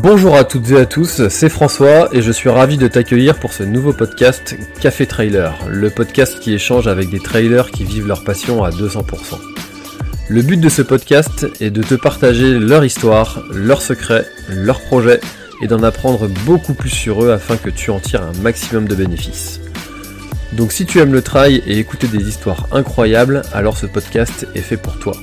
Bonjour à toutes et à tous, c'est François et je suis ravi de t'accueillir pour ce nouveau podcast Café Trailer, le podcast qui échange avec des trailers qui vivent leur passion à 200%. Le but de ce podcast est de te partager leur histoire, leurs secrets, leurs projets et d'en apprendre beaucoup plus sur eux afin que tu en tires un maximum de bénéfices. Donc si tu aimes le trail et écouter des histoires incroyables, alors ce podcast est fait pour toi.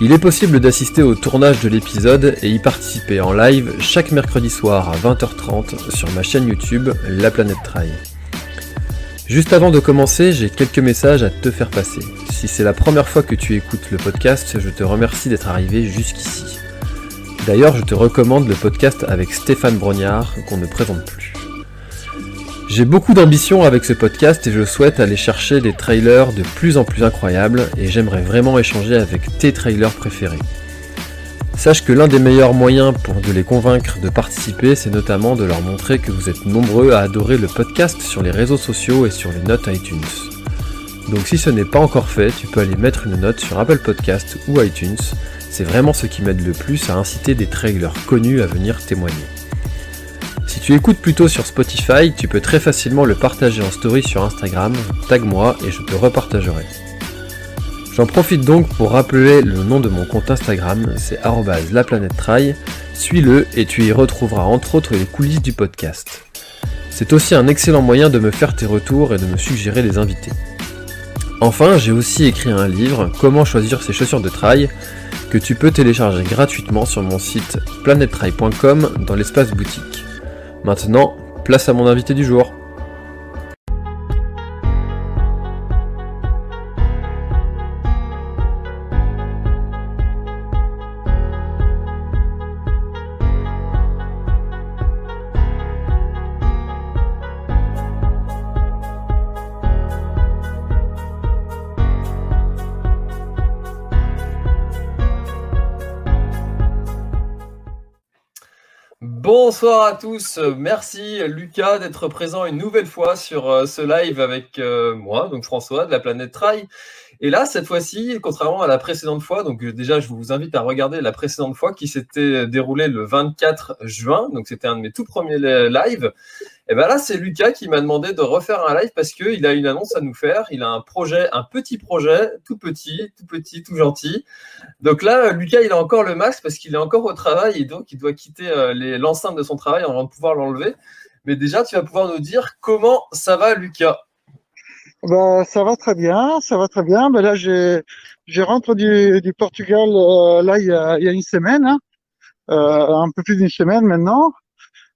Il est possible d'assister au tournage de l'épisode et y participer en live chaque mercredi soir à 20h30 sur ma chaîne YouTube La Planète Trail. Juste avant de commencer, j'ai quelques messages à te faire passer. Si c'est la première fois que tu écoutes le podcast, je te remercie d'être arrivé jusqu'ici. D'ailleurs, je te recommande le podcast avec Stéphane Brognard qu'on ne présente plus. J'ai beaucoup d'ambition avec ce podcast et je souhaite aller chercher des trailers de plus en plus incroyables et j'aimerais vraiment échanger avec tes trailers préférés. Sache que l'un des meilleurs moyens pour de les convaincre de participer, c'est notamment de leur montrer que vous êtes nombreux à adorer le podcast sur les réseaux sociaux et sur les notes iTunes. Donc si ce n'est pas encore fait, tu peux aller mettre une note sur Apple Podcasts ou iTunes, c'est vraiment ce qui m'aide le plus à inciter des trailers connus à venir témoigner. Si tu écoutes plutôt sur Spotify, tu peux très facilement le partager en story sur Instagram, tague-moi et je te repartagerai. J'en profite donc pour rappeler le nom de mon compte Instagram, c'est @laplanettetrail, suis-le et tu y retrouveras entre autres les coulisses du podcast. C'est aussi un excellent moyen de me faire tes retours et de me suggérer les invités. Enfin, j'ai aussi écrit un livre, Comment choisir ses chaussures de trail, que tu peux télécharger gratuitement sur mon site planettrail.com dans l'espace boutique. Maintenant, place à mon invité du jour. Bonsoir à tous, merci Lucas d'être présent une nouvelle fois sur ce live avec moi, donc François de la Planète Trail. Et là, cette fois-ci, contrairement à la précédente fois, donc déjà je vous invite à regarder la précédente fois qui s'était déroulée le 24 juin, donc c'était un de mes tout premiers lives. Et bien là, c'est Lucas qui m'a demandé de refaire un live parce qu'il a une annonce à nous faire, il a un projet, un petit projet, tout petit, tout gentil. Donc là, Lucas, il a encore le masque parce qu'il est encore au travail et donc il doit quitter l'enceinte de son travail avant de pouvoir l'enlever. Mais déjà, tu vas pouvoir nous dire comment ça va, Lucas ? Ben, ça va très bien. Ben là, j'ai rentré du Portugal là il y a une semaine, hein. Un peu plus d'une semaine maintenant.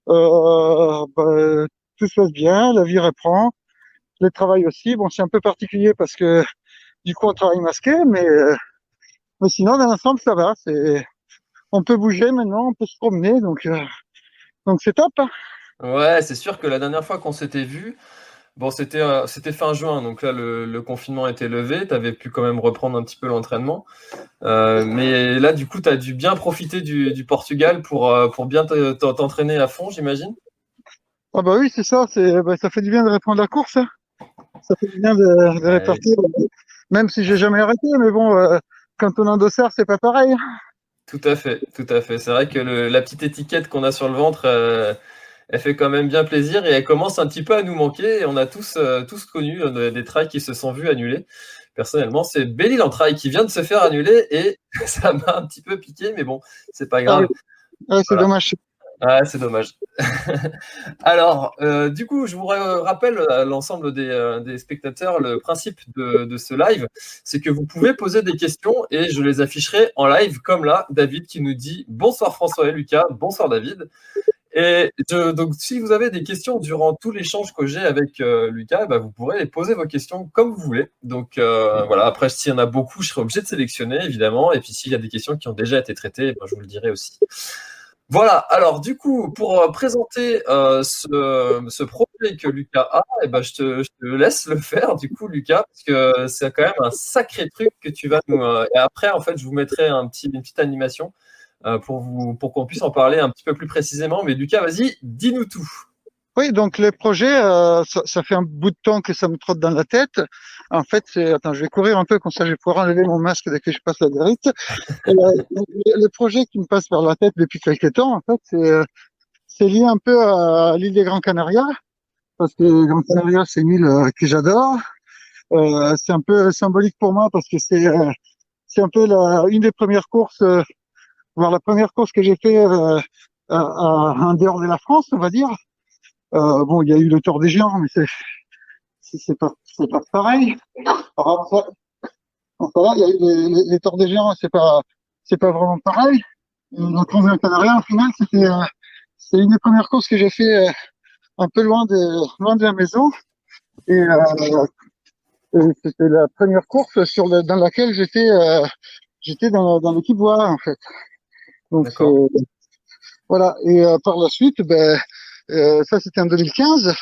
Ben, tout se passe bien, la vie reprend, le travail aussi. Bon, c'est un peu particulier parce que du coup on travaille masqué, mais sinon dans l'ensemble ça va. On peut bouger maintenant, on peut se promener, donc c'est top. Ouais, c'est sûr que la dernière fois qu'on s'était vu. Bon, c'était fin juin, donc là, le confinement était levé. Tu avais pu quand même reprendre un petit peu l'entraînement. Mais là, du coup, tu as dû bien profiter du Portugal pour bien t'entraîner à fond, j'imagine. Ah bah oui, c'est ça. Ça fait du bien de reprendre la course. Hein. Ça fait du bien de repartir, même si j'ai jamais arrêté. Mais bon, quand on est en dossard, c'est pas pareil. Tout à fait. C'est vrai que la petite étiquette qu'on a sur le ventre... Elle fait quand même bien plaisir et elle commence un petit peu à nous manquer. Et on a tous connu des trails qui se sont vus annulés. Personnellement, c'est Belly l'entraille qui vient de se faire annuler et ça m'a un petit peu piqué, mais bon, c'est pas grave. Ah oui. Ouais, c'est dommage. Ah, c'est dommage. Alors, du coup, je vous rappelle à l'ensemble des spectateurs le principe de ce live, c'est que vous pouvez poser des questions et je les afficherai en live, comme là, David qui nous dit « Bonsoir François et Lucas, bonsoir David ». Et donc, si vous avez des questions durant tout l'échange que j'ai avec Lucas, bah, vous pourrez les poser vos questions comme vous voulez. Donc, voilà. Après, s'il y en a beaucoup, je serai obligé de sélectionner, évidemment. Et puis, s'il y a des questions qui ont déjà été traitées, bah, je vous le dirai aussi. Voilà. Alors, du coup, pour présenter ce projet que Lucas a, et bah, je te laisse le faire, du coup, Lucas, parce que c'est quand même un sacré truc que tu vas nous… Et après, en fait, je vous mettrai une petite animation. Pour qu'on puisse en parler un petit peu plus précisément. Mais Lucas, vas-y, dis-nous tout. Oui, donc les projets, ça fait un bout de temps que ça me trotte dans la tête. En fait, attends, je vais courir un peu, comme ça je vais pouvoir enlever mon masque dès que je passe la guérite. Le projet qui me passe par la tête depuis quelques temps, en fait, c'est lié un peu à l'île des Gran Canaria, parce que Gran Canaria, c'est une île que j'adore. C'est un peu symbolique pour moi, parce que c'est un peu une des premières courses... la première course que j'ai fait en dehors de la France, on va dire. Bon, il y a eu le Tour des Géants, mais c'est pas pareil. Alors, voilà, il y a eu les Tours des Géants, c'est pas vraiment pareil. Le Transgrancanaria, au final, c'est une des premières courses que j'ai fait un peu loin de la maison. Et c'était la première course dans laquelle j'étais dans l'équipe Voix, en fait. Donc voilà, et par la suite, ça c'était en 2015,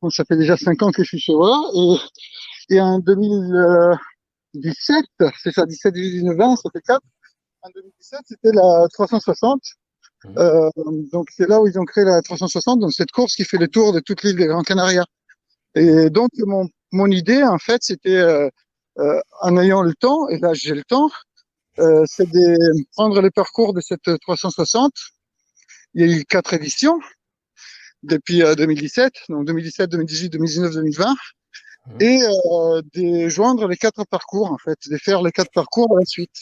donc ça fait déjà 5 ans que je suis chez moi, et en 2017, c'est ça, 17, 19, 20, ça fait 4, en 2017 c'était la 360, donc c'est là où ils ont créé la 360, donc cette course qui fait le tour de toute l'île des Gran Canaria. Et donc mon idée en fait c'était, en ayant le temps, et là j'ai le temps, c'est de prendre le parcours de cette 360. Il y a eu 4 éditions depuis 2017, donc 2017, 2018, 2019, 2020, et de joindre les 4 parcours, en fait, de faire les 4 parcours à la suite.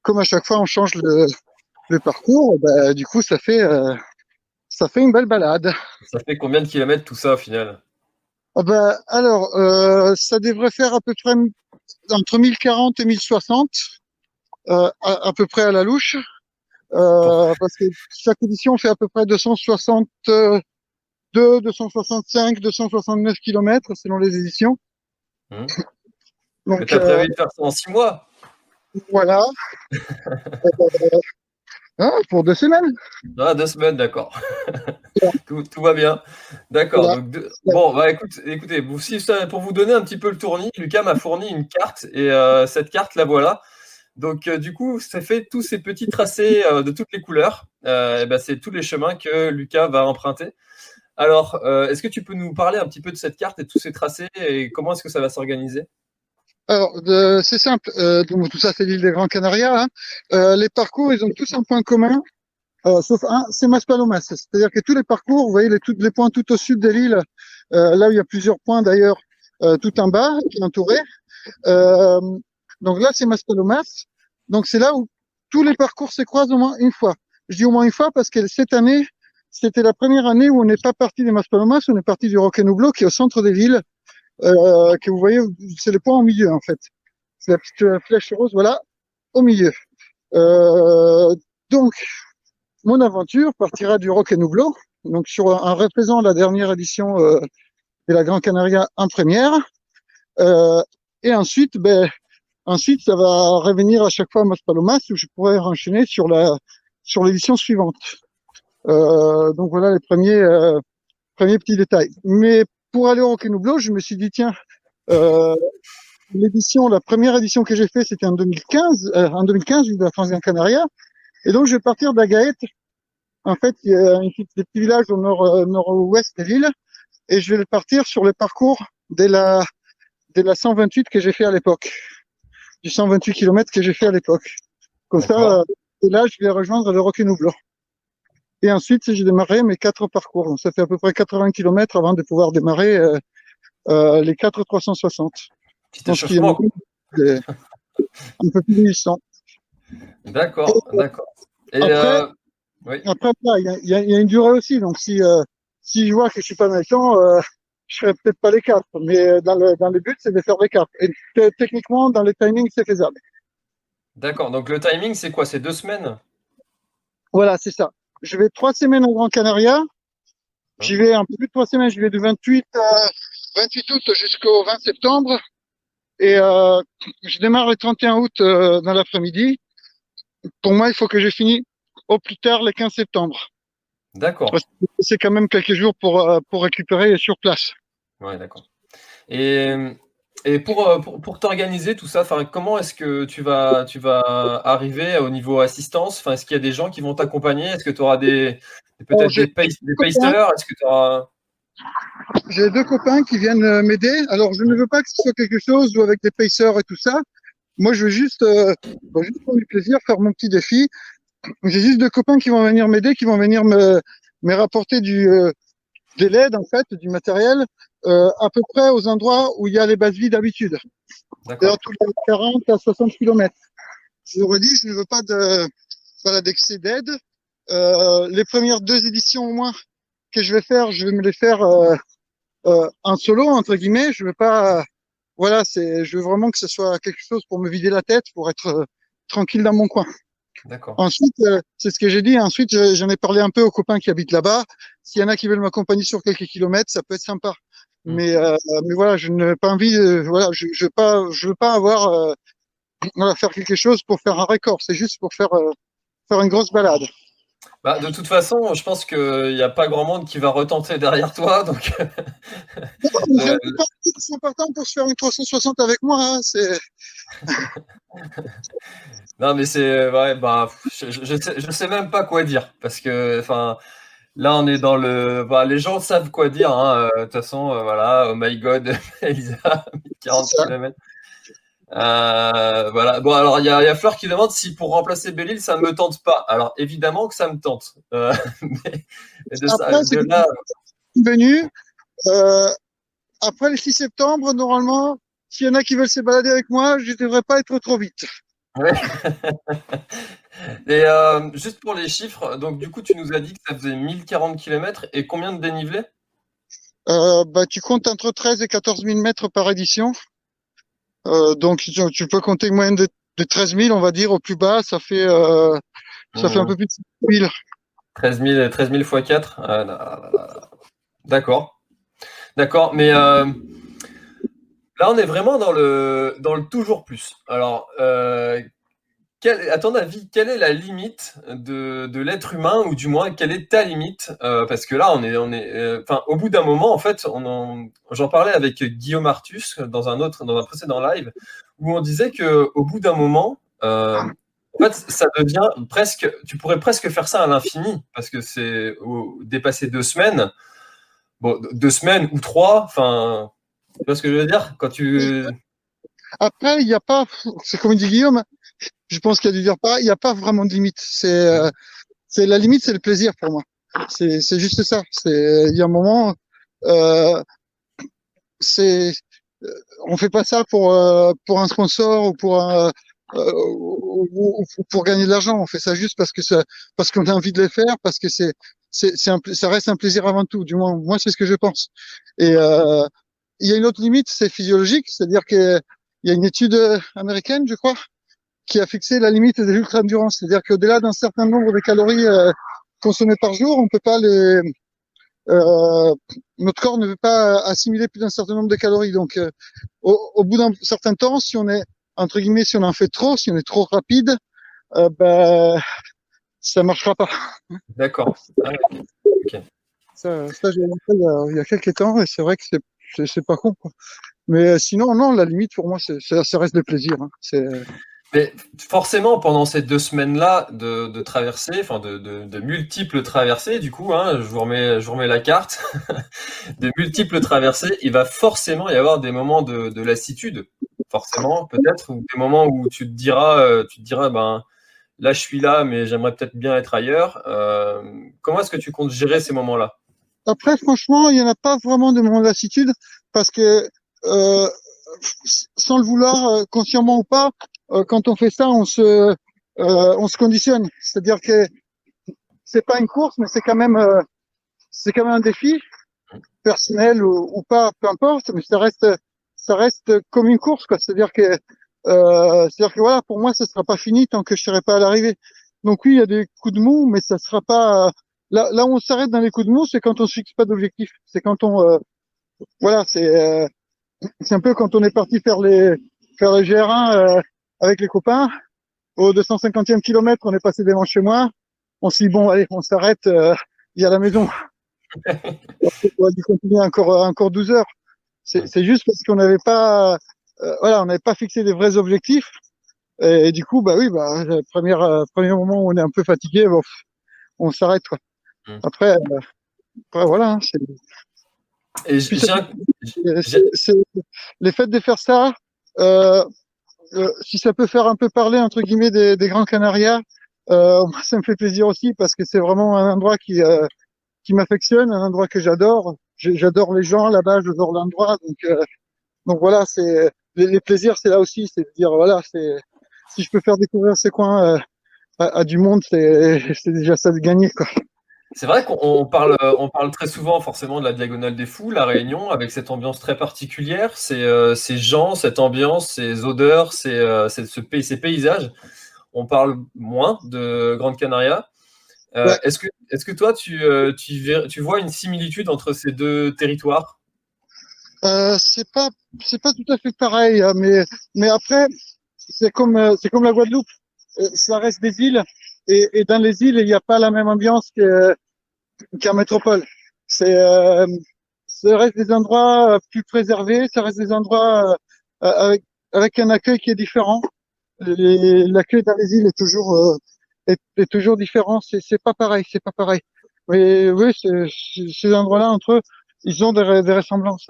Comme à chaque fois on change le parcours, bah, du coup ça fait une belle balade. Ça fait combien de kilomètres tout ça au final? Ah bah, alors, ça devrait faire à peu près entre 1040 et 1060. À peu près à la louche, parce que chaque édition fait à peu près 262, 265, 269 km selon les éditions. Donc, t'as prévu de faire ça en 6 mois? Voilà. Pour 2 semaines. Ah, 2 semaines, d'accord. tout va bien. D'accord. Voilà. Bon, bah, écoutez, pour vous donner un petit peu le tournis, Lucas m'a fourni une carte, et cette carte, la voilà. Donc, du coup, ça fait tous ces petits tracés de toutes les couleurs. Et ben, c'est tous les chemins que Lucas va emprunter. Alors, est-ce que tu peux nous parler un petit peu de cette carte et de tous ces tracés et comment est-ce que ça va s'organiser? Alors, c'est simple. Donc, tout ça, c'est l'île des Gran Canaria. Hein. Les parcours, ils ont tous un point commun, sauf un, c'est Maspalomas. C'est-à-dire que tous les parcours, vous voyez, les points tout au sud de l'île, là où il y a plusieurs points d'ailleurs, tout en bas, qui est entouré. Donc là, c'est Maspalomas. Donc c'est là où tous les parcours se croisent au moins une fois. Je dis au moins une fois parce que cette année, c'était la première année où on n'est pas parti de Maspalomas, on est parti du Roque Nublo qui est au centre de l'île, que vous voyez, c'est le point au milieu en fait. C'est la petite flèche rose, voilà, au milieu. Donc, mon aventure partira du Roque Nublo, donc en refaisant la dernière édition de la Gran Canaria en première. Et ensuite, Ensuite, ça va revenir à chaque fois à Maspalomas où je pourrais enchaîner sur l'édition suivante. Donc voilà les premiers petits détails. Mais pour aller au Roque Nublo, je me suis dit tiens, la première édition que j'ai fait, c'était en 2015 de la Transgrancanaria. Et donc je vais partir d'Agaet. En fait, il y a des petits villages au nord-ouest de l'île, et je vais partir sur le parcours de la 128 que j'ai fait à l'époque. Du 128 km que j'ai fait à l'époque. Comme ça, et là, je vais rejoindre le Roque Nublo. Et ensuite, j'ai démarré mes 4 parcours. Donc, ça fait à peu près 80 km avant de pouvoir démarrer les 4 360. Petit échauffement. Un peu plus de 800. D'accord. Et après, Oui. Après, il y a une durée aussi. Donc, si je vois que je suis pas méchant, je ferai peut-être pas les quatre. Mais dans le but, c'est de faire les quatre. Et techniquement, dans les timings, c'est faisable. D'accord. Donc, le timing, c'est quoi? C'est 2 semaines? Voilà, c'est ça. Je vais 3 semaines au Gran Canaria. J'y vais un peu plus de 3 semaines. Je vais du 28 août jusqu'au 20 septembre. Et je démarre le 31 août dans l'après-midi. Pour moi, il faut que j'ai fini au plus tard le 15 septembre. D'accord. C'est quand même quelques jours pour récupérer sur place. Ouais, d'accord. Et pour t'organiser tout ça, comment est-ce que tu vas arriver au niveau assistance? Enfin, est-ce qu'il y a des gens qui vont t'accompagner? Est-ce que tu auras des paysteurs? Est-ce que tu auras... J'ai 2 copains qui viennent m'aider. Alors, je ne veux pas que ce soit quelque chose avec des pacers et tout ça. Moi, je veux juste prendre du plaisir, faire mon petit défi. J'ai juste 2 copains qui vont venir m'aider, qui vont venir me rapporter de l'aide, en fait, du matériel, à peu près aux endroits où il y a les bases vides d'habitude. D'ailleurs, tous les 40 à 60 km. Je vous redis, je ne veux pas d'excès d'aide. Les premières 2 éditions au moins que je vais faire, je vais me les faire en solo, entre guillemets. Je veux pas... voilà, je veux vraiment que ce soit quelque chose pour me vider la tête, pour être tranquille dans mon coin. D'accord. Ensuite, c'est ce que j'ai dit. Ensuite, j'en ai parlé un peu aux copains qui habitent là-bas. S'il y en a qui veulent m'accompagner sur quelques kilomètres, ça peut être sympa. Mmh. Mais voilà, je n'ai pas envie. Voilà, je veux pas avoir faire quelque chose pour faire un record. C'est juste pour faire une grosse balade. Bah, de toute façon, je pense qu'il n'y a pas grand monde qui va retenter derrière toi. Donc... Ils sont partants pour se faire une 360 avec moi. Hein, non, mais c'est vrai. Ouais, bah, je sais même pas quoi dire. Parce que enfin, là, on est dans le... Bah, les gens savent quoi dire. De toute façon, voilà, oh my God, Elisa, 40 km. Voilà. Bon, alors il y a Fleur qui demande si pour remplacer Belle-Île ça ne me tente pas. Alors évidemment que ça me tente. Après le 6 septembre, normalement, s'il y en a qui veulent se balader avec moi, je ne devrais pas être trop vite. Ouais. Et juste pour les chiffres, donc du coup tu nous as dit que ça faisait 1040 km et combien de dénivelé? Tu comptes entre 13 et 14 000 mètres par édition. Donc tu peux compter une moyenne de 13 000, on va dire, au plus bas, ça fait un peu plus de 5 000. 13 000 fois 4. D'accord. Mais là, on est vraiment dans le toujours plus. Alors, à ton avis, quelle est la limite de l'être humain, ou du moins, quelle est ta limite? Parce que là, au bout d'un moment, en fait, j'en parlais avec Guillaume Artus dans un précédent live, où on disait que au bout d'un moment, en fait, ça devient presque, tu pourrais presque faire ça à l'infini, parce que c'est dépasser 2 semaines, bon, 2 semaines ou 3, enfin, tu vois ce que je veux dire quand tu... Après, il n'y a pas, c'est comme dit Guillaume. Je pense qu'il y a dû dire pas, il n'y a pas vraiment de limite. C'est la limite, c'est le plaisir pour moi. C'est juste ça. Il y a un moment, on fait pas ça pour un sponsor ou pour gagner de l'argent. On fait ça juste parce qu'on a envie de le faire, parce que ça reste un plaisir avant tout. Du moins, moi, c'est ce que je pense. Et il y a une autre limite, c'est physiologique, c'est-à-dire que il y a une étude américaine, je crois, qui a fixé la limite de l'ultra-endurance. C'est-à-dire qu'au-delà d'un certain nombre de calories consommées par jour, on peut pas notre corps ne veut pas assimiler plus d'un certain nombre de calories. Donc, au bout d'un certain temps, si on en fait trop, si on est trop rapide, ça marchera pas. D'accord. Ah, okay. Ça j'ai vu il y a quelques temps, et c'est vrai que c'est pas con, quoi. Mais sinon, non, la limite pour moi, ça reste le plaisir. Hein. Mais forcément, pendant ces 2 semaines-là de traversée, enfin de multiples traversées, du coup, hein, je vous remets la carte, de multiples traversées, il va forcément y avoir des moments de lassitude, forcément, peut-être, ou des moments où tu te diras, ben là je suis là, mais j'aimerais peut-être bien être ailleurs. Comment est-ce que tu comptes gérer ces moments-là? Après, franchement, il n'y en a pas vraiment de moments de lassitude, parce que sans le vouloir, consciemment ou pas, quand on fait ça, on se conditionne. C'est-à-dire que c'est pas une course, mais c'est quand même un défi personnel ou pas, peu importe, mais ça reste comme une course, quoi. C'est-à-dire que voilà, pour moi, ça sera pas fini tant que je serai pas à l'arrivée. Donc oui, il y a des coups de mou, mais ça sera pas là où on s'arrête dans les coups de mou, c'est quand on se fixe pas d'objectif. C'est quand on voilà, c'est un peu quand on est parti faire les GR1 avec les copains. Au 250e kilomètre, on est passé des manches chez moi. On s'est dit, bon, allez, on s'arrête, il y a la maison. On a dû continuer encore 12 heures. C'est juste parce qu'on n'avait pas, voilà, on n'avait pas fixé des vrais objectifs. Et du coup, bah oui, bah, premier moment où on est un peu fatigué, bon, on s'arrête, quoi. Après, voilà. C'est les fêtes de faire ça, si ça peut faire un peu parler entre guillemets des Gran Canaria, ça me fait plaisir aussi parce que c'est vraiment un endroit qui m'affectionne, un endroit que j'adore. J'adore les gens là-bas, j'adore l'endroit. Donc voilà, c'est les plaisirs, c'est là aussi, c'est de dire voilà, c'est si je peux faire découvrir ces coins à du monde, c'est déjà ça de gagner, quoi. C'est vrai qu'on parle très souvent forcément de la Diagonale des Fous, la Réunion, avec cette ambiance très particulière, ces gens, cette ambiance, ces odeurs, ces paysages. On parle moins de Gran Canaria. Ouais. Est-ce que toi, tu vois une similitude entre ces deux territoires ? C'est pas tout à fait pareil, mais après, c'est comme la Guadeloupe. Ça reste des îles. Et dans les îles, il n'y a pas la même ambiance qu'en métropole. Ça reste des endroits plus préservés, ça reste des endroits avec un accueil qui est différent. L'accueil dans les îles est toujours différent. C'est pas pareil. Mais oui, ces endroits-là entre eux, ils ont des ressemblances.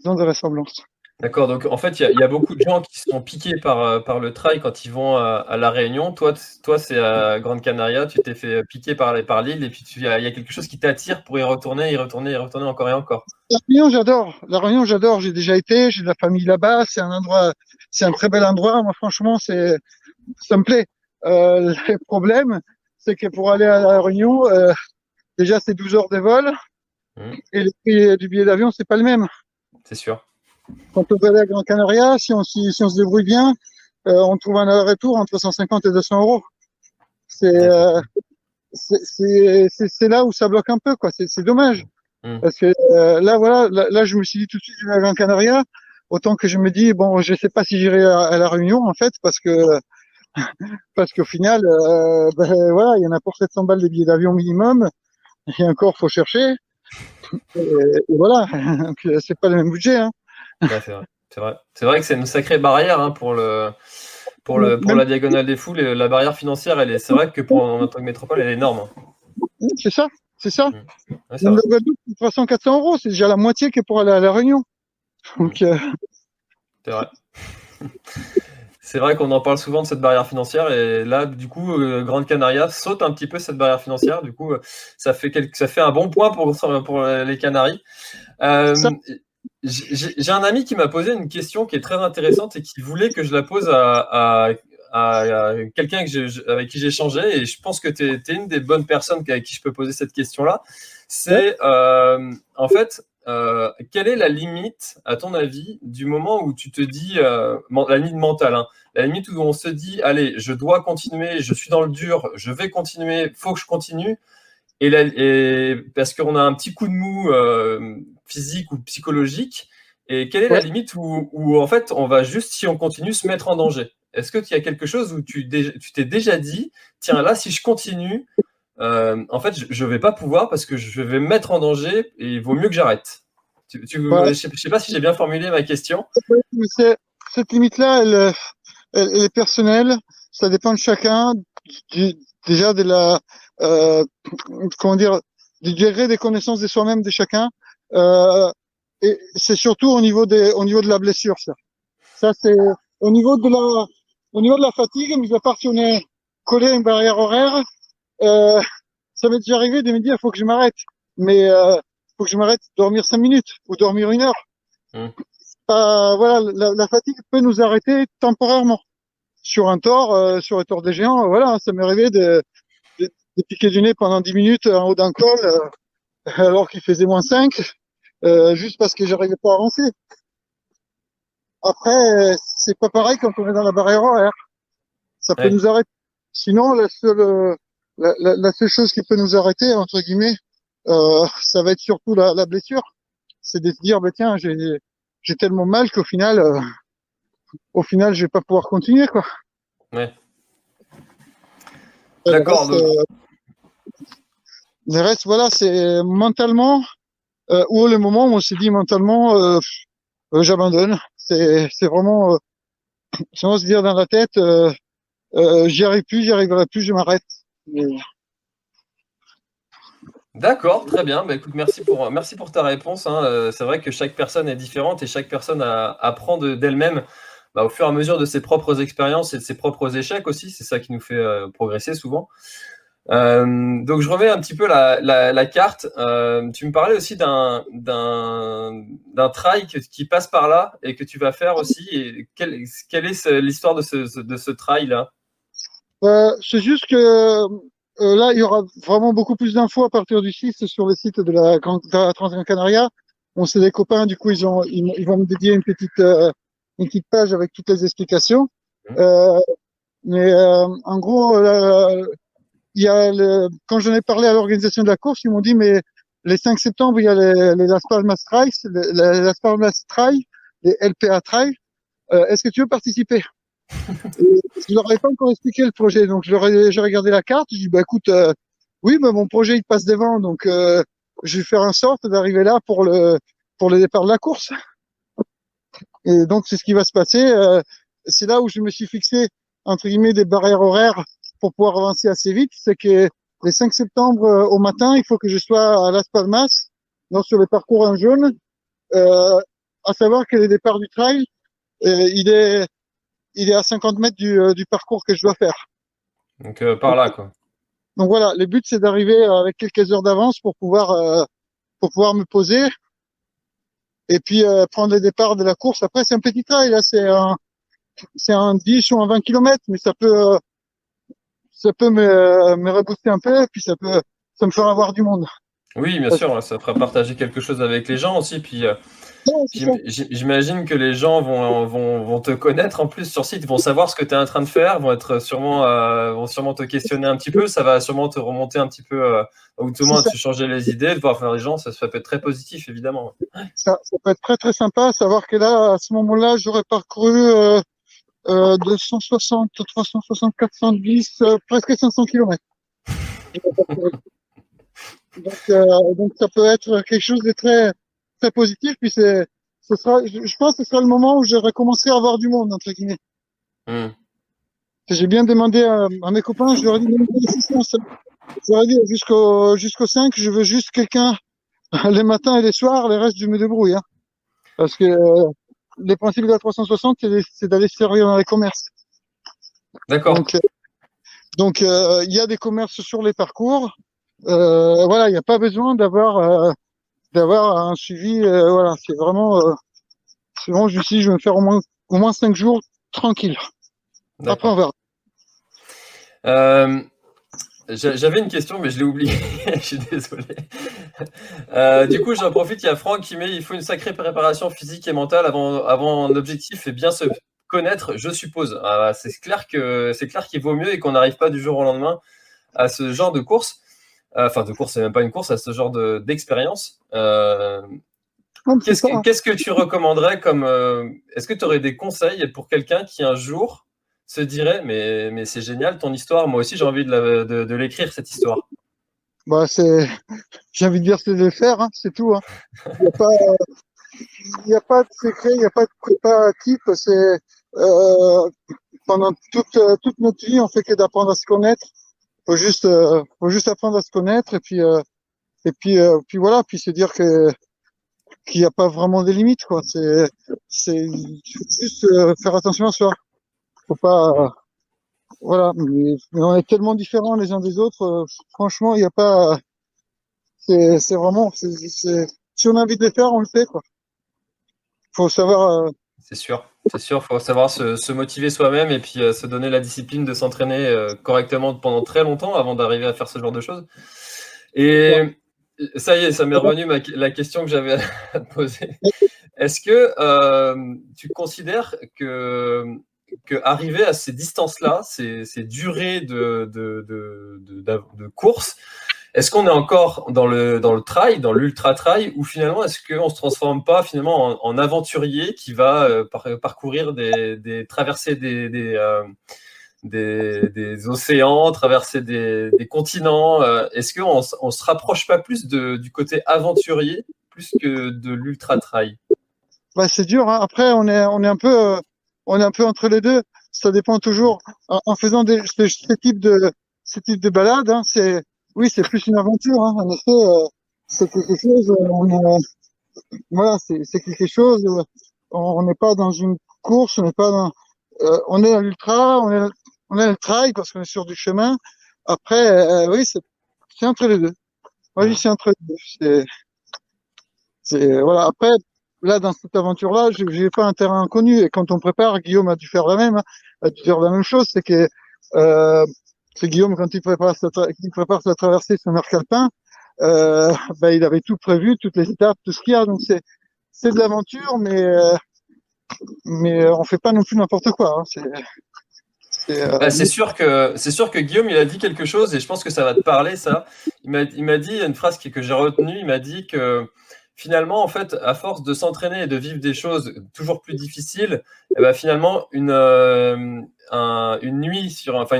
Ils ont des ressemblances. D'accord, donc en fait, il y a beaucoup de gens qui sont piqués par le trail quand ils vont à La Réunion. Toi c'est à Gran Canaria, tu t'es fait piquer par l'île et puis il y a quelque chose qui t'attire pour y retourner encore et encore. La Réunion, j'adore. J'ai déjà été, j'ai de la famille là-bas. C'est un très bel endroit. Moi, franchement, ça me plaît. Le problème, c'est que pour aller à La Réunion, déjà, c'est 12 heures de vol et le prix du billet d'avion, c'est pas le même. C'est sûr. Quand on peut aller à Gran Canaria, si on se débrouille bien, on trouve un aller-retour entre 150 et 200 euros. C'est là où ça bloque un peu, quoi. C'est dommage. Parce que là, je me suis dit tout de suite, je vais à Gran Canaria, autant que je me dis, bon, je sais pas si j'irai à La Réunion, en fait, parce qu'au final, ben, voilà, il y en a pour 700 balles des billets d'avion minimum, et encore, faut chercher. Et voilà. Donc, c'est pas le même budget, hein. Ouais, c'est vrai. C'est vrai que c'est une sacrée barrière hein, pour la Diagonale des Fous. La barrière financière, c'est vrai que en tant que métropole, elle est énorme. C'est ça. Ouais, c'est 300-400 euros, c'est déjà la moitié qui est pour aller à La Réunion. Donc, c'est vrai. C'est vrai qu'on en parle souvent de cette barrière financière et là, du coup, Gran Canaria saute un petit peu cette barrière financière. Du coup, ça fait un bon point pour les Canaries. J'ai un ami qui m'a posé une question qui est très intéressante et qui voulait que je la pose à quelqu'un avec qui j'ai échangé. Et je pense que tu es une des bonnes personnes avec qui je peux poser cette question-là. C'est en fait, quelle est la limite, à ton avis, du moment où tu te dis, la limite mentale, hein, la limite où on se dit, allez, je dois continuer, je suis dans le dur, je vais continuer, il faut que je continue. Et parce qu'on a un petit coup de mou physique ou psychologique, et quelle est la limite où en fait on va juste, si on continue, se mettre en danger? Est-ce que tu as quelque chose où tu t'es déjà dit, tiens là, si je continue, en fait je vais pas pouvoir parce que je vais me mettre en danger et il vaut mieux que j'arrête. Je sais pas si j'ai bien formulé ma question. Cette limite-là, elle est personnelle, ça dépend de chacun, déjà de la... comment dire, du degré des connaissances de soi-même de chacun, et c'est surtout au niveau de la blessure, ça c'est au niveau de la fatigue, mis à part si on est collé à une barrière horaire. Ça m'est déjà arrivé de me dire, il faut que je m'arrête, mais faut que je m'arrête dormir 5 minutes ou dormir 1 heure. Voilà, la fatigue peut nous arrêter temporairement sur un tort, sur le Tour des Géants. Voilà, ça m'est arrivé des piquets du nez pendant 10 minutes en haut d'un col, alors qu'il faisait moins 5, juste parce que j'arrivais pas à avancer. Après, c'est pas pareil quand on est dans la barrière horaire. Ça peut nous arrêter. Sinon, la seule chose qui peut nous arrêter, entre guillemets, ça va être surtout la blessure. C'est de se dire, bah, tiens, j'ai tellement mal qu'au final, je vais pas pouvoir continuer, quoi. Ouais. D'accord. Le reste, voilà, c'est mentalement, ou le moment où on s'est dit mentalement, j'abandonne. C'est vraiment, sans se dire dans la tête, j'y arrive plus, j'y arriverai plus, je m'arrête. D'accord, très bien. Bah, écoute, merci pour ta réponse. Hein. C'est vrai que chaque personne est différente et chaque personne apprend d'elle-même. Bah, au fur et à mesure de ses propres expériences et de ses propres échecs aussi, c'est ça qui nous fait progresser souvent. Donc, je remets un petit peu la carte. Tu me parlais aussi d'un trail qui passe par là et que tu vas faire aussi. Et quelle est l'histoire de ce trail-là ? C'est juste que là, il y aura vraiment beaucoup plus d'infos à partir du 6 sur le site de la Transgrancanaria. On sait des copains, du coup, ils vont me dédier une petite page avec toutes les explications. Mais en gros, quand j'en ai parlé à l'organisation de la course, ils m'ont dit, mais les 5 septembre, il y a les Las Palmas Trail, les Las Palmas Trail, les LPA Trail. Est-ce que tu veux participer? Et je leur avais pas encore expliqué le projet. Donc, j'ai regardé la carte. J'ai dit, bah, écoute, oui, bah, mon projet, il passe devant. Donc, je vais faire en sorte d'arriver là pour le départ de la course. Et donc, c'est ce qui va se passer. C'est là où je me suis fixé, entre guillemets, des barrières horaires pour pouvoir avancer assez vite. C'est que les 5 septembre au matin, il faut que je sois à Las Palmas, donc sur le parcours en jaune, à savoir que le départ du trail, il est à 50 mètres du parcours que je dois faire. Donc, par là, quoi. Donc, voilà, le but, c'est d'arriver avec quelques heures d'avance pour pouvoir me poser. Et puis prendre le départ de la course. Après, c'est un petit trail, là, c'est un 10 ou un 20 km, mais ça peut me rebooster un peu, et puis ça me fera voir du monde. Oui, bien sûr, ça fera partager quelque chose avec les gens aussi. Puis j'imagine que les gens vont te connaître en plus sur site, vont savoir ce que tu es en train de faire, vont sûrement te questionner un petit peu, ça va sûrement te remonter un petit peu, ou tout le monde te changer les idées, de voir faire les gens, ça peut être très positif évidemment. Ça peut être très très sympa, savoir que là, à ce moment-là, j'aurais parcouru 260, 360, 410, presque 500 km. Donc ça peut être quelque chose de très très positif, puis je pense que ce sera le moment où j'aurai commencé à avoir du monde, entre guillemets. J'ai bien demandé à mes copains, je leur ai dit, jusqu'au 5, je veux juste quelqu'un les matins et les soirs, les restes je me débrouille, hein. Parce que les principes de la 360, c'est d'aller se servir dans les commerces. D'accord. Donc y a des commerces sur les parcours. Voilà, il n'y a pas besoin d'avoir un suivi. Voilà, c'est vraiment. Bon, je vais me faire au moins 5 jours tranquille. Après, on verra. J'avais une question, mais je l'ai oubliée. Je suis désolé. Du coup, j'en profite. Il y a Franck qui met, il faut une sacrée préparation physique et mentale avant un objectif et bien se connaître, je suppose. C'est clair qu'il vaut mieux et qu'on n'arrive pas du jour au lendemain à ce genre de course. Enfin, de course, c'est même pas une course, à ce genre d'expérience. Qu'est-ce que tu recommanderais comme. Est-ce que tu aurais des conseils pour quelqu'un qui un jour se dirait mais c'est génial ton histoire, moi aussi j'ai envie de l'écrire cette histoire? Bah, j'ai envie de dire c'est de le faire, hein, c'est tout. Hein. Il n'y a pas de secret, il n'y a pas de prépa type. Pendant toute notre vie, on fait que d'apprendre à se connaître. Faut juste apprendre à se connaître et puis voilà, puis se dire qu'il n'y a pas vraiment des limites, quoi. C'est juste faire attention à soi. Faut pas voilà, mais on est tellement différents les uns des autres, franchement, il n'y a pas c'est vraiment si on a envie de le faire, on le fait, quoi. Faut savoir C'est sûr, il faut savoir se motiver soi-même et puis se donner la discipline de s'entraîner correctement pendant très longtemps avant d'arriver à faire ce genre de choses. Et ouais. Ça y est, ça m'est revenu la question que j'avais à te poser. Est-ce que tu considères que arriver à ces distances-là, ces durées de course, est-ce qu'on est encore dans le trail, dans l'ultra-trail, ou finalement, est-ce qu'on ne se transforme pas finalement en aventurier qui va parcourir traverser des océans, traverser des continents? Est-ce qu'on ne se rapproche pas plus du côté aventurier plus que de l'ultra-trail? Bah, c'est dur, hein. Après, on est un peu entre les deux. Ça dépend toujours. En faisant ce type de balade, hein, c'est... Oui, c'est plus une aventure, hein. En effet, c'est quelque chose, voilà, c'est quelque chose, on n'est pas dans une course, on n'est pas dans, on est dans l'ultra, on est dans le trail parce qu'on est sur du chemin. Après, oui, c'est entre les deux. Oui, c'est entre les deux. Voilà. Après, là, dans cette aventure-là, j'ai pas un terrain inconnu, et quand on prépare, Guillaume a dû faire la même, hein, a dû faire la même chose, c'est que, c'est Guillaume, quand il prépare sa traversée sur l'arc alpin, il avait tout prévu, toutes les étapes, tout ce qu'il y a. Donc c'est de l'aventure, mais on fait pas non plus n'importe quoi. Hein. C'est sûr que Guillaume, il a dit quelque chose, et je pense que ça va te parler, ça. Il m'a dit une phrase que j'ai retenue. Il m'a dit que finalement, en fait, à force de s'entraîner et de vivre des choses toujours plus difficiles, eh ben, finalement, une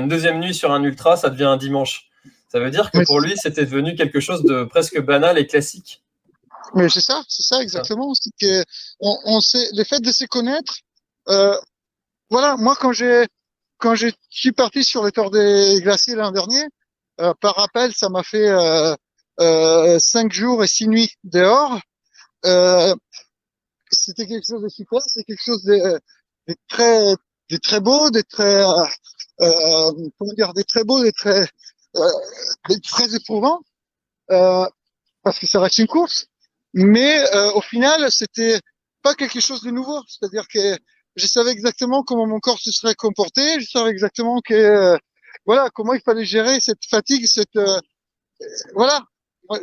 deuxième nuit sur un ultra, ça devient un dimanche. Ça veut dire que pour lui, c'était devenu quelque chose de presque banal et classique. Mais c'est ça exactement. C'est que on sait, le fait de se connaître. Voilà, moi quand je suis parti sur les Tordes et Glaciers l'an dernier, par rappel, ça m'a fait 5 jours et 6 nuits dehors. C'était quelque chose de super, c'est quelque chose de très beau, des très éprouvant, parce que ça reste une course. Mais au final, c'était pas quelque chose de nouveau. C'est-à-dire que je savais exactement comment mon corps se serait comporté, je savais exactement que voilà comment il fallait gérer cette fatigue, cette voilà.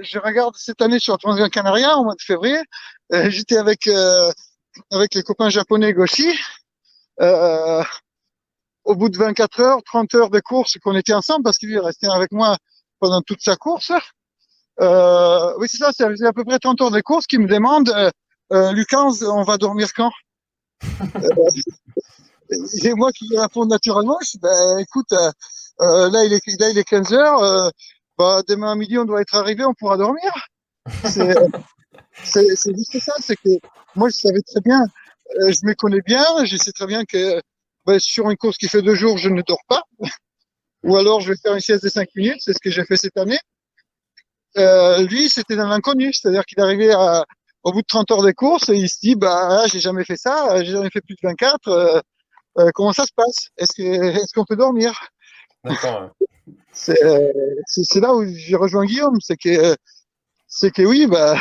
Je regarde cette année sur la Transgrancanaria au mois de février. J'étais avec les copains japonais Goshi. Au bout de 24 heures, 30 heures de course qu'on était ensemble, parce qu'il restait avec moi pendant toute sa course. Oui, c'est ça faisait à peu près 30 heures de course qui me demande Lucas, on va dormir quand? Et moi qui lui réponds naturellement, je dis, écoute, là il est 15 heures, demain à midi on doit être arrivé, on pourra dormir. C'est juste ça, c'est que moi je savais très bien. Je me connais bien, je sais très bien que sur une course qui fait 2 jours, je ne dors pas. Ou alors, je vais faire une sieste de 5 minutes, c'est ce que j'ai fait cette année. Lui, c'était dans l'inconnu, c'est-à-dire qu'il arrivait au bout de 30 heures de course et il se dit, j'ai jamais fait ça, j'ai jamais fait plus de 24, comment ça se passe? Est-ce qu'on peut dormir? D'accord. C'est là où j'ai rejoint Guillaume, c'est que oui, à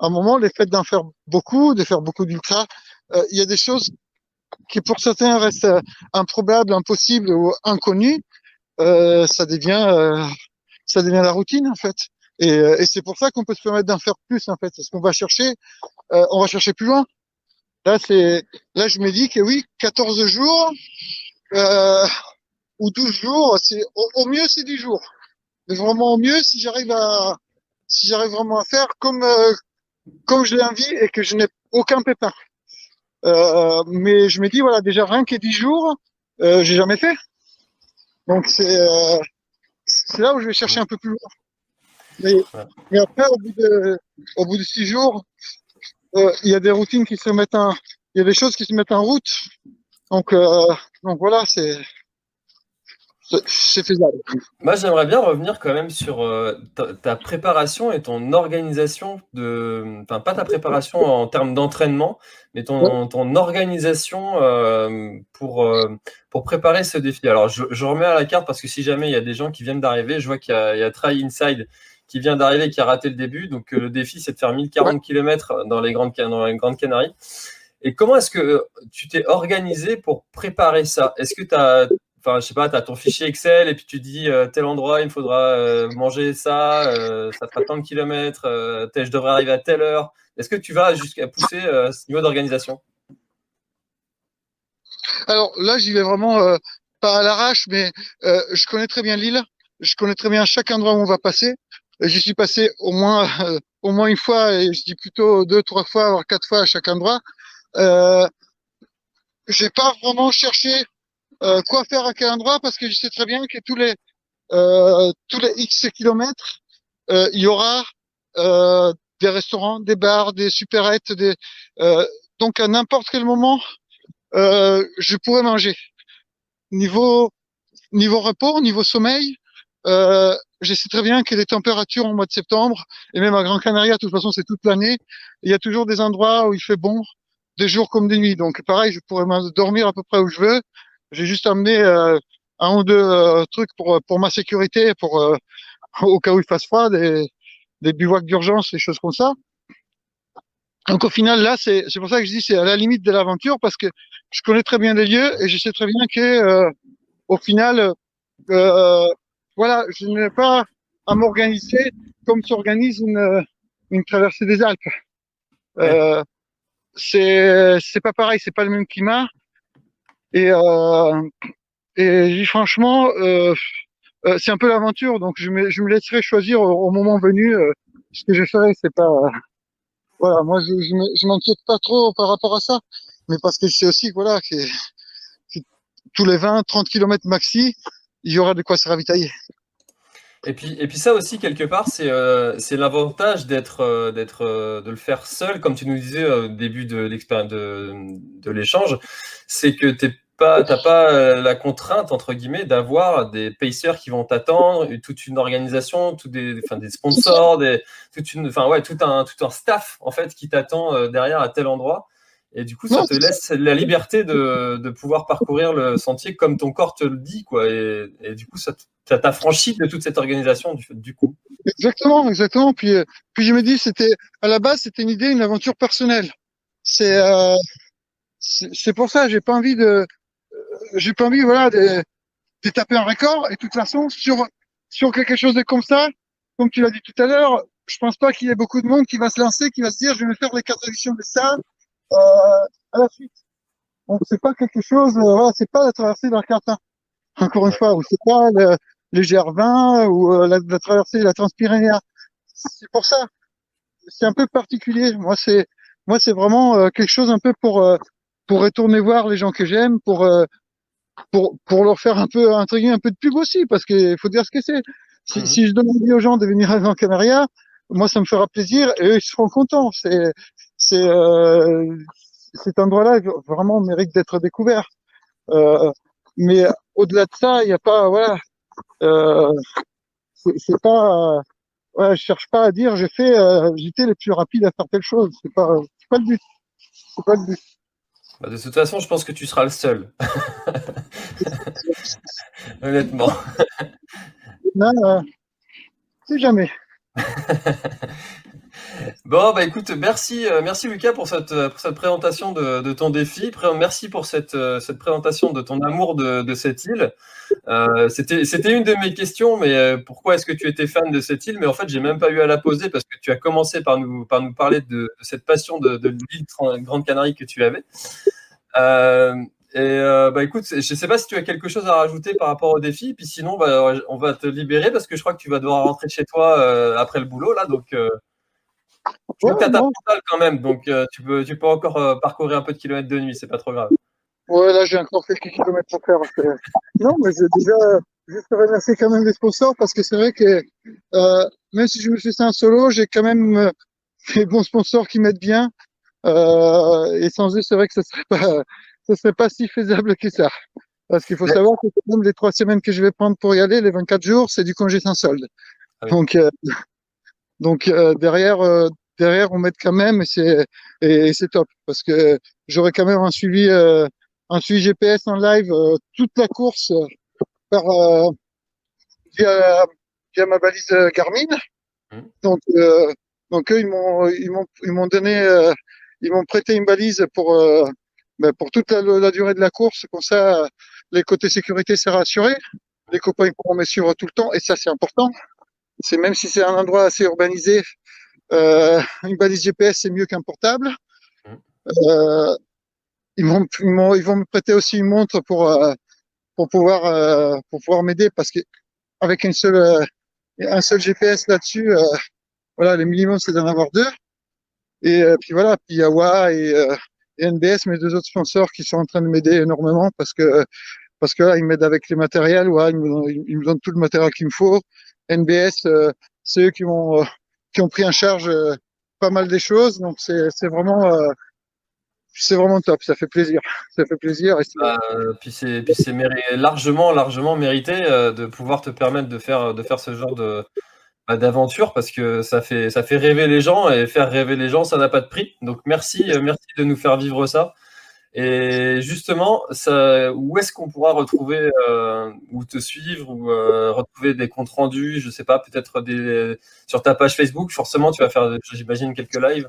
un moment, le fait d'en faire beaucoup, de faire beaucoup d'ultra, il y a des choses qui pour certains restent improbables, impossibles ou inconnues. Ça devient la routine en fait. Et c'est pour ça qu'on peut se permettre d'en faire plus en fait. Parce qu'on va chercher, plus loin. Là je me dis que oui, 14 jours ou 12 jours, c'est au mieux c'est 10 jours. Mais vraiment au mieux, si j'arrive vraiment à faire comme je l'ai envie et que je n'ai aucun pépin. Mais je me dis voilà, déjà rien que 10 jours, j'ai jamais fait. Donc c'est là où je vais chercher un peu plus loin. Mais après au bout de 6 jours, il y a des routines qui se mettent il y a des choses qui se mettent en route. Donc voilà, c'est faisable. Moi, j'aimerais bien revenir quand même sur ta préparation et ton organisation enfin, pas ta préparation en termes d'entraînement, mais ton organisation pour préparer ce défi. Alors, je remets à la carte parce que si jamais il y a des gens qui viennent d'arriver, je vois qu'il y a Try Inside qui vient d'arriver, qui a raté le début. Donc, le défi, c'est de faire 1040 km dans les Grandes Canaries. Et comment est-ce que tu t'es organisé pour préparer ça? Est-ce que tu as, enfin, je sais pas, tu as ton fichier Excel et puis tu dis tel endroit, il me faudra manger ça, ça fera tant de kilomètres, je devrais arriver à telle heure. Est-ce que tu vas jusqu'à pousser ce niveau d'organisation? Alors là, j'y vais vraiment pas à l'arrache, mais je connais très bien l'île, je connais très bien chaque endroit où on va passer. J'y suis passé au moins une fois, et je dis plutôt 2, 3 fois, voire 4 fois à chaque endroit. J'ai pas vraiment cherché quoi faire à quel endroit, parce que je sais très bien que tous les X kilomètres, il y aura des restaurants, des bars, des supérettes, donc à n'importe quel moment, je pourrais manger. Niveau repos, niveau sommeil, je sais très bien que les températures en mois de septembre, et même à Gran Canaria, de toute façon c'est toute l'année, il y a toujours des endroits où il fait bon, des jours comme des nuits. Donc pareil, je pourrais dormir à peu près où je veux. J'ai juste amené un ou deux trucs pour ma sécurité, pour au cas où il fasse froid, des bivouacs d'urgence, des choses comme ça. Donc au final, là, c'est pour ça que je dis c'est à la limite de l'aventure, parce que je connais très bien les lieux et je sais très bien que au final, voilà, je n'ai pas à m'organiser comme s'organise une traversée des Alpes. Ouais. C'est pas pareil, c'est pas le même climat. Et franchement, c'est un peu l'aventure, donc je me laisserai choisir au moment venu ce que je ferai. C'est pas voilà, moi je m'inquiète pas trop par rapport à ça, mais parce que je sais aussi que voilà, que tous les 20-30 km maxi, il y aura de quoi se ravitailler. Et puis ça aussi, quelque part, c'est l'avantage de le faire seul, comme tu nous disais au début de l'échange, c'est que t'as pas la contrainte, entre guillemets, d'avoir des pacers qui vont t'attendre, toute une organisation, des sponsors, tout un staff, en fait, qui t'attend derrière à tel endroit. Et du coup, ça te laisse la liberté de pouvoir parcourir le sentier comme ton corps te le dit, quoi. Et du coup, ça t'affranchit de toute cette organisation, du coup. Exactement. Puis je me dis, c'était à la base, c'était une idée, une aventure personnelle. C'est pour ça, j'ai pas envie, voilà, de taper un record. Et de toute façon, sur quelque chose de comme ça, comme tu l'as dit tout à l'heure, je pense pas qu'il y ait beaucoup de monde qui va se lancer, qui va se dire, je vais me faire les 4 éditions de ça. À la suite. Donc c'est pas quelque chose, voilà, c'est pas la traversée d'un cartin. Encore une fois, ou c'est pas le GR20 ou la traversée de la Transpyrénéa. C'est pour ça. C'est un peu particulier. Moi c'est vraiment quelque chose un peu pour retourner voir les gens que j'aime, pour leur faire un peu de pub aussi, parce qu'il faut dire ce que c'est. Si je donne envie aux gens de venir à Gran Canaria, moi ça me fera plaisir et eux ils seront contents. Cet endroit-là vraiment mérite d'être découvert. Mais au-delà de ça, il n'y a pas, voilà, c'est pas, ouais, je cherche pas à dire j'étais les plus rapides à faire telle chose. C'est pas le but. C'est pas le but. Bah de toute façon, je pense que tu seras le seul. Honnêtement. Non, c'est jamais. Bon, bah écoute, merci Lucas pour cette présentation de ton défi. Merci pour cette présentation de ton amour de cette île. C'était une de mes questions, mais pourquoi est-ce que tu étais fan de cette île? Mais en fait, j'ai même pas eu à la poser parce que tu as commencé par nous parler de cette passion de l'île Grande Canarie que tu avais. Bah écoute, je ne sais pas si tu as quelque chose à rajouter par rapport au défi, puis sinon bah, on va te libérer parce que je crois que tu vas devoir rentrer chez toi après le boulot là, donc je vois que tu as ta frontale quand même, donc tu peux encore parcourir un peu de kilomètres de nuit, c'est pas trop grave. Ouais, là j'ai encore quelques kilomètres à faire. Non, mais j'ai déjà juste remercier quand même les sponsors, parce que c'est vrai que même si je me fais ça en solo, j'ai quand même des bons sponsors qui m'aident bien, et sans eux c'est vrai que ce serait pas si faisable que ça. Parce qu'il faut savoir que même les 3 semaines que je vais prendre pour y aller, les 24 jours, c'est du congé sans solde. Ah oui. Donc, derrière, on met quand même, et c'est top. Parce que j'aurai quand même un suivi GPS en live, toute la course, via ma balise Garmin. Donc, eux, ils m'ont donné, ils m'ont prêté une balise pour toute la durée de la course. Comme ça, les côtés sécurité, c'est rassuré. Les copains, ils pourront me suivre tout le temps. Et ça, c'est important. C'est même si c'est un endroit assez urbanisé, une balise GPS, c'est mieux qu'un portable. Ils vont me prêter aussi une montre pour pouvoir m'aider, parce que avec un seul GPS là-dessus, voilà, le minimum c'est d'en avoir deux. Et puis voilà, puis Yawa et NBS, mes deux autres sponsors qui sont en train de m'aider énormément, parce que là, ils m'aident avec les matériels, ouais, ils me donnent tout le matériel qu'il me faut. NBS, c'est eux qui ont pris en charge pas mal des choses, donc c'est vraiment top, ça fait plaisir. Et puis c'est largement mérité de pouvoir te permettre de faire ce genre d'aventure, parce que ça fait rêver les gens, et faire rêver les gens, ça n'a pas de prix. Donc merci de nous faire vivre ça. Et justement, où est-ce qu'on pourra retrouver ou te suivre, ou retrouver des comptes rendus, je sais pas, peut-être sur ta page Facebook, forcément tu vas faire, j'imagine, quelques lives.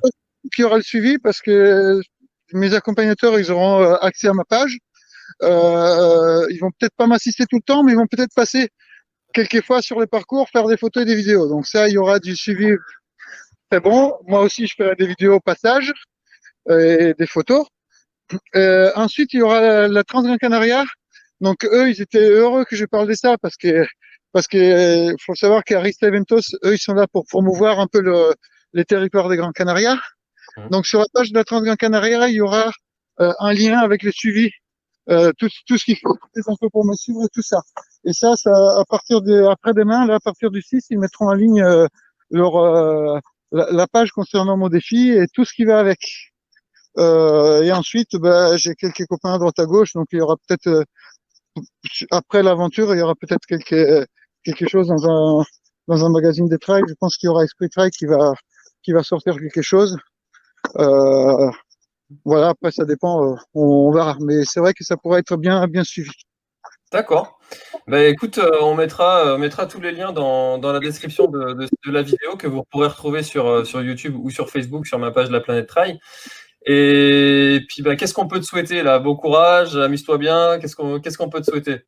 Qui aura le suivi, parce que mes accompagnateurs, ils auront accès à ma page. Ils vont peut-être pas m'assister tout le temps, mais ils vont peut-être passer quelques fois sur les parcours, faire des photos et des vidéos. Donc ça, il y aura du suivi. C'est bon. Moi aussi, je ferai des vidéos au passage et des photos. Ensuite, il y aura la Transgrancanaria. Donc eux, ils étaient heureux que je parle de ça, parce que faut savoir qu'Arista et Ventos, eux, ils sont là pour promouvoir un peu les territoires des Gran Canaria. Donc sur la page de la Transgrancanaria, il y aura un lien avec le suivi, tout ce qu'il faut, les infos pour me suivre, tout ça. Et ça à partir après-demain, là, à partir du 6, ils mettront en ligne la page concernant mon défi et tout ce qui va avec. Et ensuite, j'ai quelques copains à droite à gauche, donc il y aura peut-être après l'aventure, il y aura peut-être quelque chose dans un magazine de trail. Je pense qu'il y aura Esprit Trail qui va sortir quelque chose. Voilà, après ça dépend, on verra, mais c'est vrai que ça pourrait être bien suivi. D'accord. Écoute, on mettra tous les liens dans la description de la vidéo, que vous pourrez retrouver sur YouTube ou sur Facebook, sur ma page La Planète Trail. Et puis qu'est-ce qu'on peut te souhaiter là? Bon courage, amuse-toi bien. Qu'est-ce qu'on peut te souhaiter?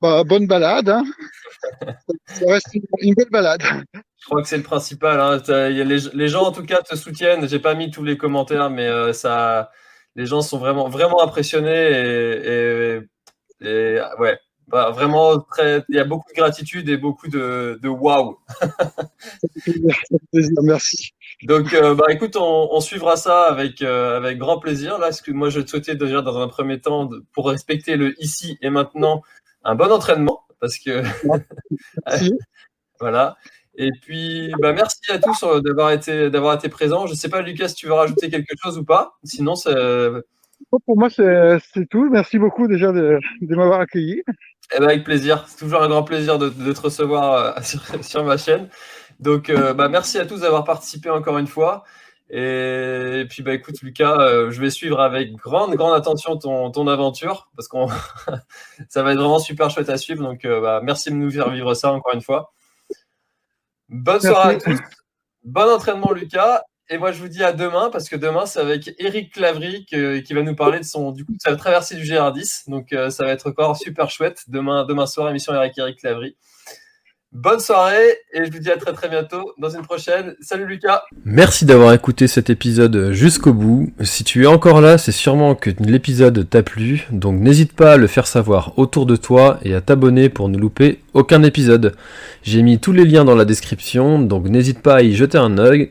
Bonne balade, hein. Ça reste une belle balade. Je crois que c'est le principal, hein. Les gens en tout cas te soutiennent. J'ai pas mis tous les commentaires, mais les gens sont vraiment impressionnés et ouais, vraiment très. Il y a beaucoup de gratitude et beaucoup de waouh. Merci. Donc écoute, on suivra ça avec grand plaisir. Là, ce que moi je te souhaitais déjà dans un premier temps, pour respecter le ici et maintenant, un bon entraînement, parce que voilà. Et puis, merci à tous d'avoir été présents. Je ne sais pas, Lucas, si tu veux rajouter quelque chose ou pas. Sinon, pour moi, c'est tout. Merci beaucoup déjà de m'avoir accueilli. Eh ben, avec plaisir. C'est toujours un grand plaisir de te recevoir sur ma chaîne. Donc, merci à tous d'avoir participé encore une fois. Et puis, écoute, Lucas, je vais suivre avec grande attention ton aventure, parce qu'on ça va être vraiment super chouette à suivre. Donc, merci de nous faire vivre ça encore une fois. Bonne soirée à tous, bon entraînement Lucas, et moi je vous dis à demain, parce que demain c'est avec Eric Clavry qui va nous parler de sa traversée du GR10, donc ça va être encore super chouette, demain soir, émission avec Eric Clavry. Bonne soirée, et je vous dis à très bientôt dans une prochaine. Salut Lucas. Merci d'avoir écouté cet épisode jusqu'au bout. Si tu es encore là, c'est sûrement que l'épisode t'a plu, donc n'hésite pas à le faire savoir autour de toi et à t'abonner pour ne louper aucun épisode. J'ai mis tous les liens dans la description, donc n'hésite pas à y jeter un œil.